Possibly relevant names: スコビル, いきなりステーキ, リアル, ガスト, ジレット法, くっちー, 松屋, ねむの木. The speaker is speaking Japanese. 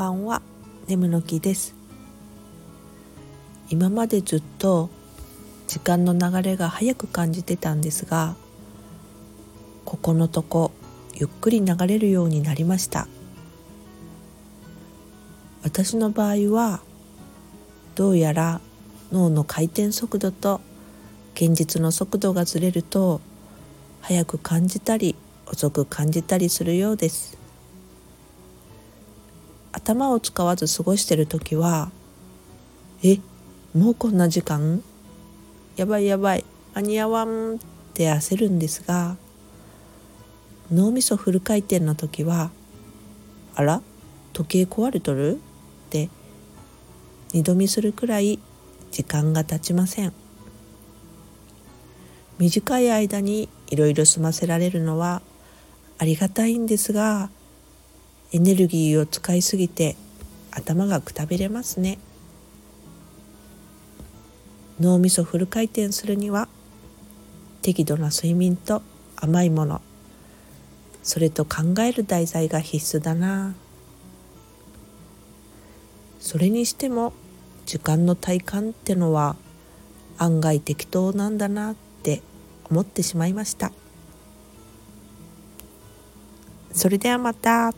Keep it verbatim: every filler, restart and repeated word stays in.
ばんは、ねむの木です。今までずっと時間の流れが早く感じてたんですが、ここのとこゆっくり流れるようになりました。私の場合はどうやら脳の回転速度と現実の速度がずれると、早く感じたり遅く感じたりするようです。頭を使わず過ごしているときは、え、もうこんな時間？やばいやばい、間に合わんって焦るんですが、脳みそフル回転のときは、あら、時計壊れとる？って二度見するくらい時間が経ちません。短い間にいろいろ済ませられるのはありがたいんですが、エネルギーを使いすぎて頭がくたびれますね。脳みそフル回転するには、適度な睡眠と甘いもの、それと考える題材が必須だな。それにしても時間の体感ってのは案外適当なんだなって思ってしまいました。それではまた。